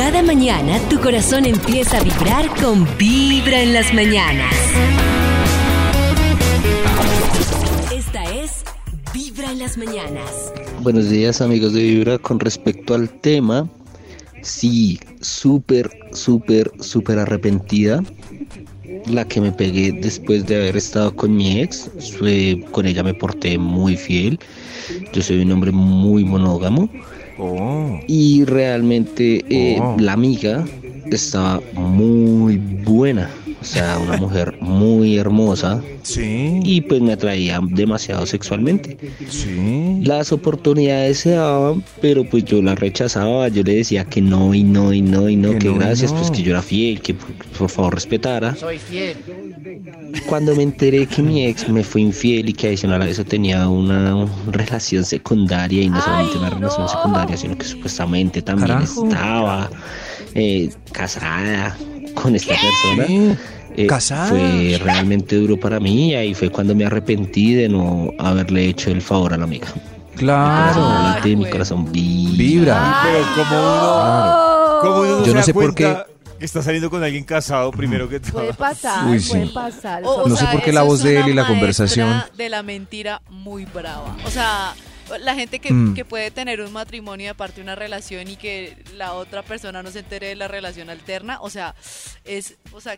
Cada mañana tu corazón empieza a vibrar con Vibra en las Mañanas. Esta es Vibra en las Mañanas. Buenos días, amigos de Vibra. Con respecto al tema, sí, súper arrepentida la que me pegué después de haber estado con mi ex. Con ella me porté muy fiel. Yo soy un hombre muy monógamo. Y realmente la amiga estaba muy buena. O sea, una mujer muy hermosa. Sí. Y pues me atraía demasiado sexualmente. Sí. Las oportunidades se daban, pero pues yo las rechazaba. Yo le decía que no, que gracias, no. Pues que yo era fiel, que por favor respetara. Soy fiel. Cuando me enteré que mi ex me fue infiel y que adicional a eso tenía una relación secundaria, y no solamente una relación secundaria, sino que supuestamente también estaba casada con esta persona, fue realmente duro para mí. Y ahí fue cuando me arrepentí de no haberle hecho el favor a la amiga. Claro, mi corazón vibra. Pero como uno yo no sé por qué está saliendo con alguien casado primero que todo. Puede pasar. No sé por qué la voz de él y la conversación de la mentira muy brava. O sea, la gente que puede tener un matrimonio y aparte una relación y que la otra persona no se entere de la relación alterna, o sea,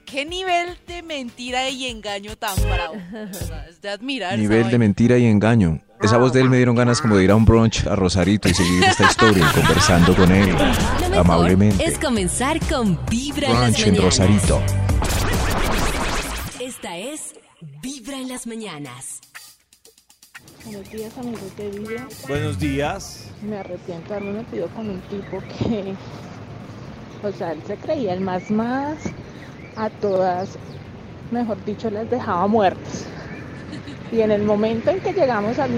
qué nivel de mentira y engaño tan bravo. O sea, es de admirar. Nivel de mentira y engaño. Esa voz de él me dieron ganas como de ir a un brunch a Rosarito y seguir esta historia conversando con él amablemente. Es comenzar con Vibra en las Mañanas. Brunch en Rosarito. Esta es Vibra en las Mañanas. Buenos días, amigos de Vibra. Buenos días. Me arrepiento de haberme metido con un tipo que, o sea, él se creía el más, a todas, mejor dicho, las dejaba muertas. Y en el momento en que llegamos al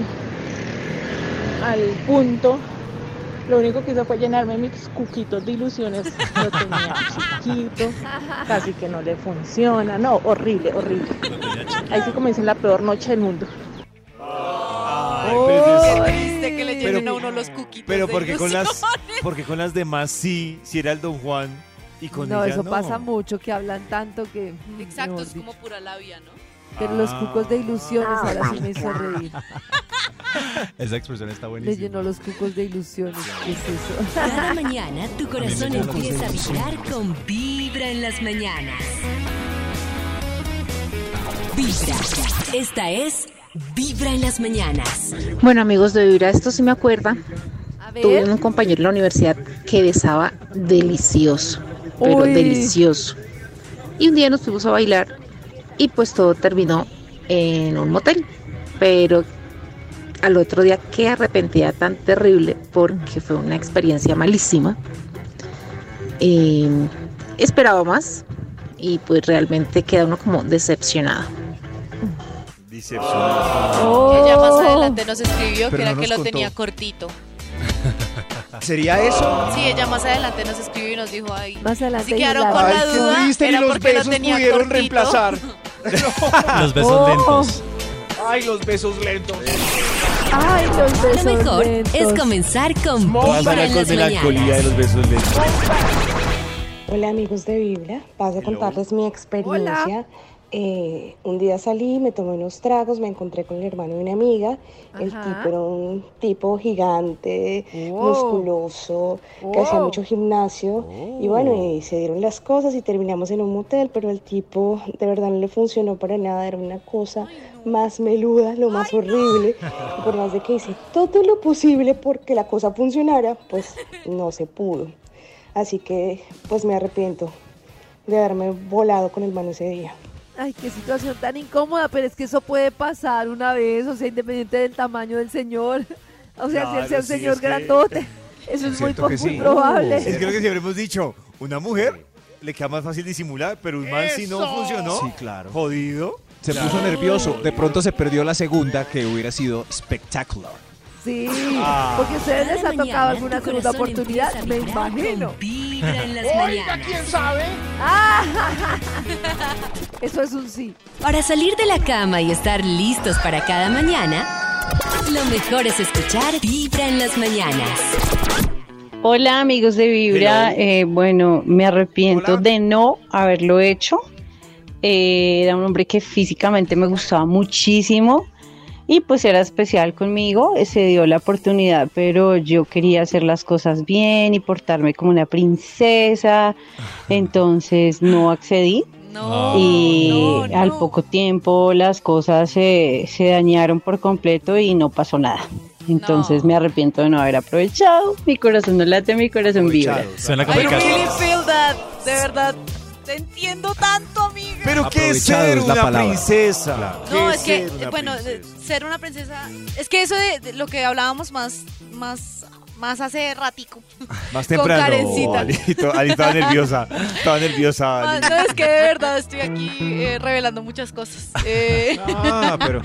punto, lo único que hizo fue llenarme mis cuquitos de ilusiones. Lo tenía chiquito, casi que no le funciona. No, horrible. Ahí sí comenzó la peor noche del mundo. Qué triste que le llenen a uno los cuquitos. Pero porque con las demás sí era el Don Juan y con ella no. No, eso pasa mucho, que hablan tanto que... Exacto, es como pura labia, ¿no? Pero los cucos de ilusiones, ahora sí me hizo reír. Esa expresión está buenísima. Le llenó los cucos de ilusiones, ¿qué es eso? Cada mañana tu corazón empieza a vibrar con Vibra en las Mañanas. Vibra, esta es... Vibra en las Mañanas. Bueno, amigos de Vibra, esto sí me acuerda. Tuve un compañero en la universidad que besaba delicioso, pero delicioso. Y un día nos fuimos a bailar y pues todo terminó en un motel. Pero al otro día qué arrepentida tan terrible, porque fue una experiencia malísima. Esperaba más y pues realmente queda uno como decepcionado. Que ya más adelante nos escribió, pero que era que lo contó. Tenía cortito. ¿Sería eso? Sí, ella más adelante nos escribió y nos dijo, ay, más adelante si quedaron con la duda, era los porque besos lo tenía pudieron cortito. Reemplazar. Los besos lentos. Ay, los besos lentos. Ay, los besos lentos. Lo mejor es comenzar con Vibra en las Mañanas. De los besos lentos. Hola, amigos de Vibra. Paso a contarles mi experiencia. Hola. Un día salí, me tomé unos tragos, me encontré con el hermano de una amiga. Ajá. El tipo era un tipo gigante, musculoso, que hacía mucho gimnasio. Y bueno, y se dieron las cosas y terminamos en un motel, pero el tipo de verdad no le funcionó para nada, era una cosa más meluda, lo más horrible. Y por más de que hice todo lo posible porque la cosa funcionara, pues no se pudo. Así que pues me arrepiento de haberme volado con el hermano ese día. Ay, qué situación tan incómoda, pero es que eso puede pasar una vez, o sea, independiente del tamaño del señor, o sea, si él sea un señor grandote, eso es muy poco probable. Es que lo que siempre hemos dicho, una mujer le queda más fácil disimular, pero un man si no funcionó, sí, claro, jodido. Se puso nervioso, de pronto se perdió la segunda que hubiera sido espectacular. Sí, porque ustedes les ha tocado alguna segunda oportunidad, me imagino. Vibra en las Mañanas. ¿Quién sabe? Eso es un sí. Para salir de la cama y estar listos para cada mañana, lo mejor es escuchar Vibra en las Mañanas. Hola amigos de Vibra, bueno, me arrepiento de no haberlo hecho. Era un hombre que físicamente me gustaba muchísimo y pues era especial conmigo, se dio la oportunidad, pero yo quería hacer las cosas bien y portarme como una princesa, entonces no accedí. No, al poco tiempo las cosas se dañaron por completo y no pasó nada. Entonces me arrepiento de no haber aprovechado. Mi corazón no late, mi corazón vibra. Suena como el caso. I really feel that. De verdad, te entiendo tanto, amiga. Pero ¿qué es ser una princesa? Claro. No, es que, bueno, ser una princesa... Es que eso de lo que hablábamos más hace ratico. Más temprano. Con Karencita. Ali estaba nerviosa. Estaba nerviosa. No, es que de verdad estoy aquí revelando muchas cosas. Pero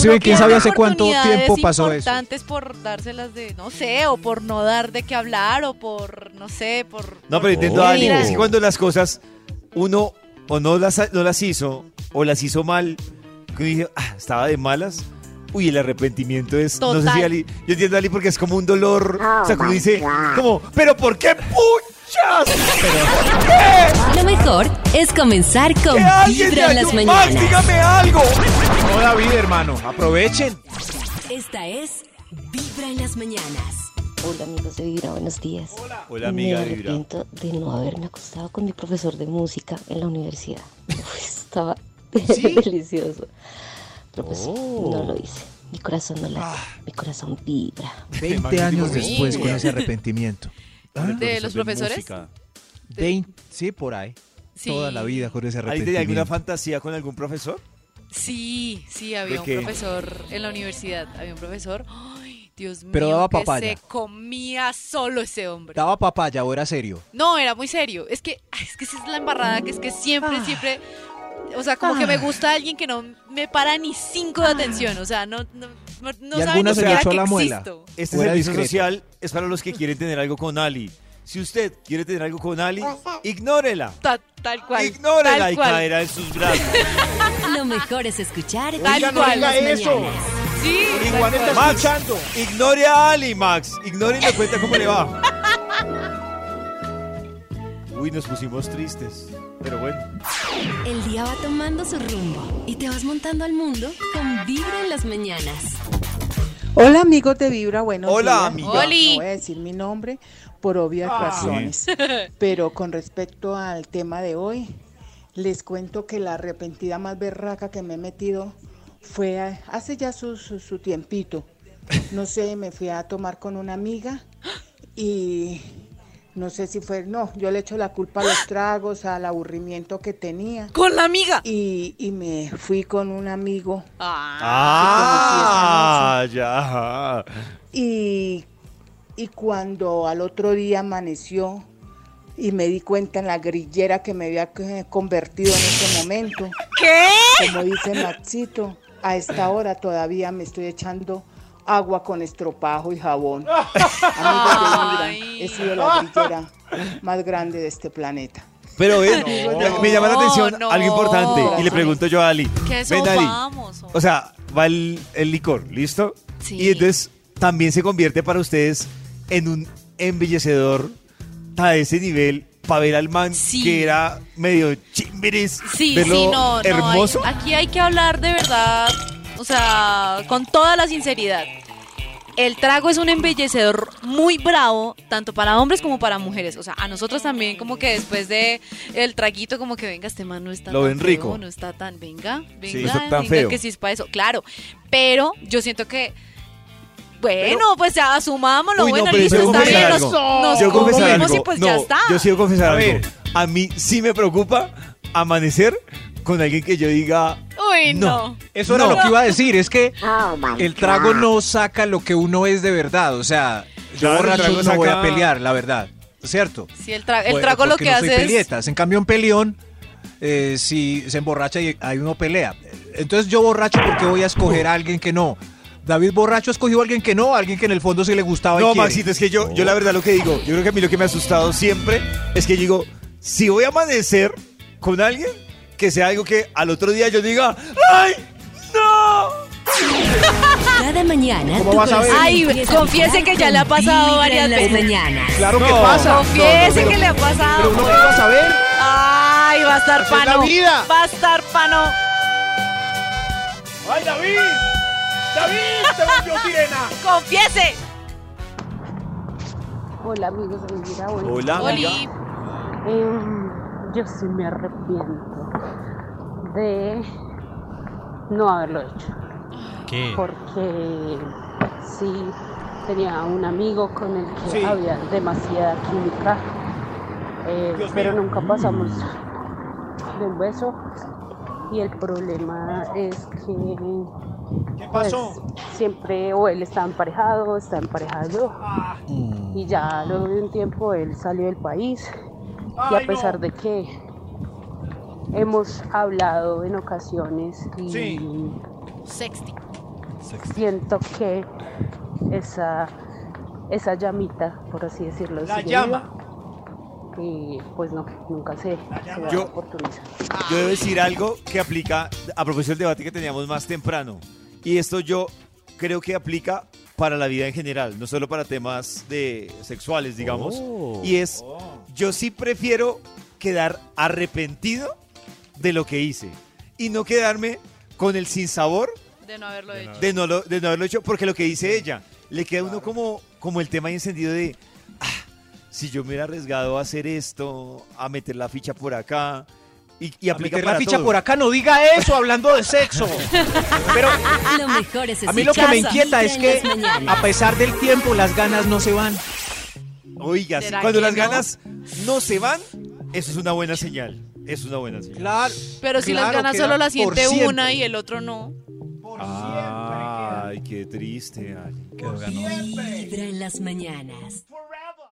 sí, quién sabe hace cuánto tiempo pasó eso. Importantes por dárselas de, no sé, o por no dar de qué hablar, o por, no sé, por... No, pero intento, Ali, es que cuando las cosas uno o no las hizo, o las hizo mal, que dije, estaba de malas. Uy, el arrepentimiento es... Total. No sé si Ali... Yo entiendo a Ali porque es como un dolor... o sea, como dice... Como... ¿Pero por qué puchas? Lo mejor es comenzar con Vibra en las Mañanas. ¡Más, dígame algo! No, David, hermano. Aprovechen. Esta es Vibra en las Mañanas. Hola, amigos de Vibra. Buenos días. Hola amiga de Vibra. Me arrepiento de no haberme acostado con mi profesor de música en la universidad. Uf, estaba delicioso. Pero pues no lo hice. Mi corazón no late, mi corazón vibra. 20 años después con ese arrepentimiento. ¿De los profesores? Sí, por ahí. Sí. Toda la vida con ese arrepentimiento. ¿Hay alguna fantasía con algún profesor? Sí, había un profesor en la universidad. Había un profesor, ¡ay, Dios mío! Pero daba papaya. Se comía solo ese hombre. ¿Daba papaya o era serio? No, era muy serio. Es que esa es la embarrada, que es que siempre... O sea, como que me gusta alguien que no me para ni 5 de atención. O sea, no sabe ni siquiera que existo. Este servicio social es para los que quieren tener algo con Ali. Si usted quiere tener algo con Ali, ignórela. Tal cual. Ignórela tal y cual. Caerá en sus brazos. Lo mejor es escuchar tal cual. No eso. Sí. Igual está marchando. Ignore a Ali, Max. Ignore y le cuenta cómo le va. Uy, nos pusimos tristes. Pero bueno. El día va tomando su rumbo y te vas montando al mundo con Vibra en las Mañanas. Hola amigos de Vibra, buenos días. Hola amiga. No voy a decir mi nombre por obvias razones, pero con respecto al tema de hoy, les cuento que la arrepentida más berraca que me he metido fue hace ya su tiempito. No sé, me fui a tomar con una amiga y... No sé si fue... No, yo le echo la culpa a los tragos, al aburrimiento que tenía. ¿Con la amiga? Y me fui con un amigo. Ya. Y cuando al otro día amaneció y me di cuenta en la grillera que me había convertido en ese momento. ¿Qué? Como dice Maxito, a esta hora todavía me estoy echando... agua con estropajo y jabón. Amigos de Vibra, he sido la grillera más grande de este planeta. Pero me llama la atención algo importante y le pregunto yo a Ali. ¿Qué es eso? Vamos. O sea, va el licor, ¿listo? Sí. Y entonces también se convierte para ustedes en un embellecedor a ese nivel para ver al man que era medio chimbiris. Sí, hermoso. Aquí hay que hablar de verdad. O sea, con toda la sinceridad, el trago es un embellecedor muy bravo, tanto para hombres como para mujeres. O sea, a nosotros también como que después de el traguito como que venga, este man no está lo tan ven feo, rico. No está tan, venga, que sí es para eso. Claro, pero yo siento que, bueno, pues asumámoslo, listo, está bien, nos comemos y pues ya está. Yo sí voy a confesar algo, a mí sí me preocupa amanecer con alguien que yo diga... Uy, no. Eso era lo que iba a decir, es que el trago no saca lo que uno es de verdad, o sea, yo borracho no voy a pelear, la verdad, ¿cierto? Sí, el trago lo que hace es... En cambio, un peleón, si se emborracha y ahí uno pelea. Entonces yo borracho, ¿por qué voy a escoger a alguien que no? David borracho escogió a alguien que no, a alguien que en el fondo sí le gustaba y quiere. No, Maxito, es que yo la verdad lo que digo, yo creo que a mí lo que me ha asustado siempre es que yo digo, si voy a amanecer con alguien, que sea algo que al otro día yo diga ¡ay, no! Cada de mañana. ¿Cómo vas a ver? Ay, confiese que ya le ha pasado varias veces. Mañana. Claro que pasa. Confiese que le ha pasado. Pero uno que va a saber. Ay, va a estar pano. Va a estar pano. Ay, David. David, te volvió sirena. Confiese. Hola, amigos. Hola. Yo sí me arrepiento de no haberlo hecho. ¿Qué? Porque sí tenía un amigo con el que había demasiada química, pero nunca pasamos de un beso. Y el problema es que ¿qué pasó? Pues, siempre o él estaba emparejado, o estaba emparejada yo. Y ya luego de un tiempo él salió del país. Y a pesar de que hemos hablado en ocasiones y siento que esa llamita, por así decirlo, la llama. Y pues no, nunca se da la oportunidad. Yo debo decir algo que aplica a propósito del debate que teníamos más temprano. Y esto yo creo que aplica para la vida en general, no solo para temas de sexuales, digamos. Y es, yo sí prefiero quedar arrepentido de lo que hice y no quedarme con el sinsabor de no haberlo hecho. De no haberlo hecho, porque lo que dice ella, le queda uno como el tema encendido de si yo me hubiera arriesgado a hacer esto, a meter la ficha por acá. Y aplicar la ficha todo. Por acá, no diga eso hablando de sexo. Pero lo mejor es a mí lo que me inquieta es que a pesar del tiempo las ganas no se van. Oiga, cuando las ganas no se van, eso es una buena señal. Es una buena señal. Claro. Pero si las ganas solo las siente una y el otro no. Por siempre. Ay, qué triste. Ay, qué ganó. Vibra en las mañanas.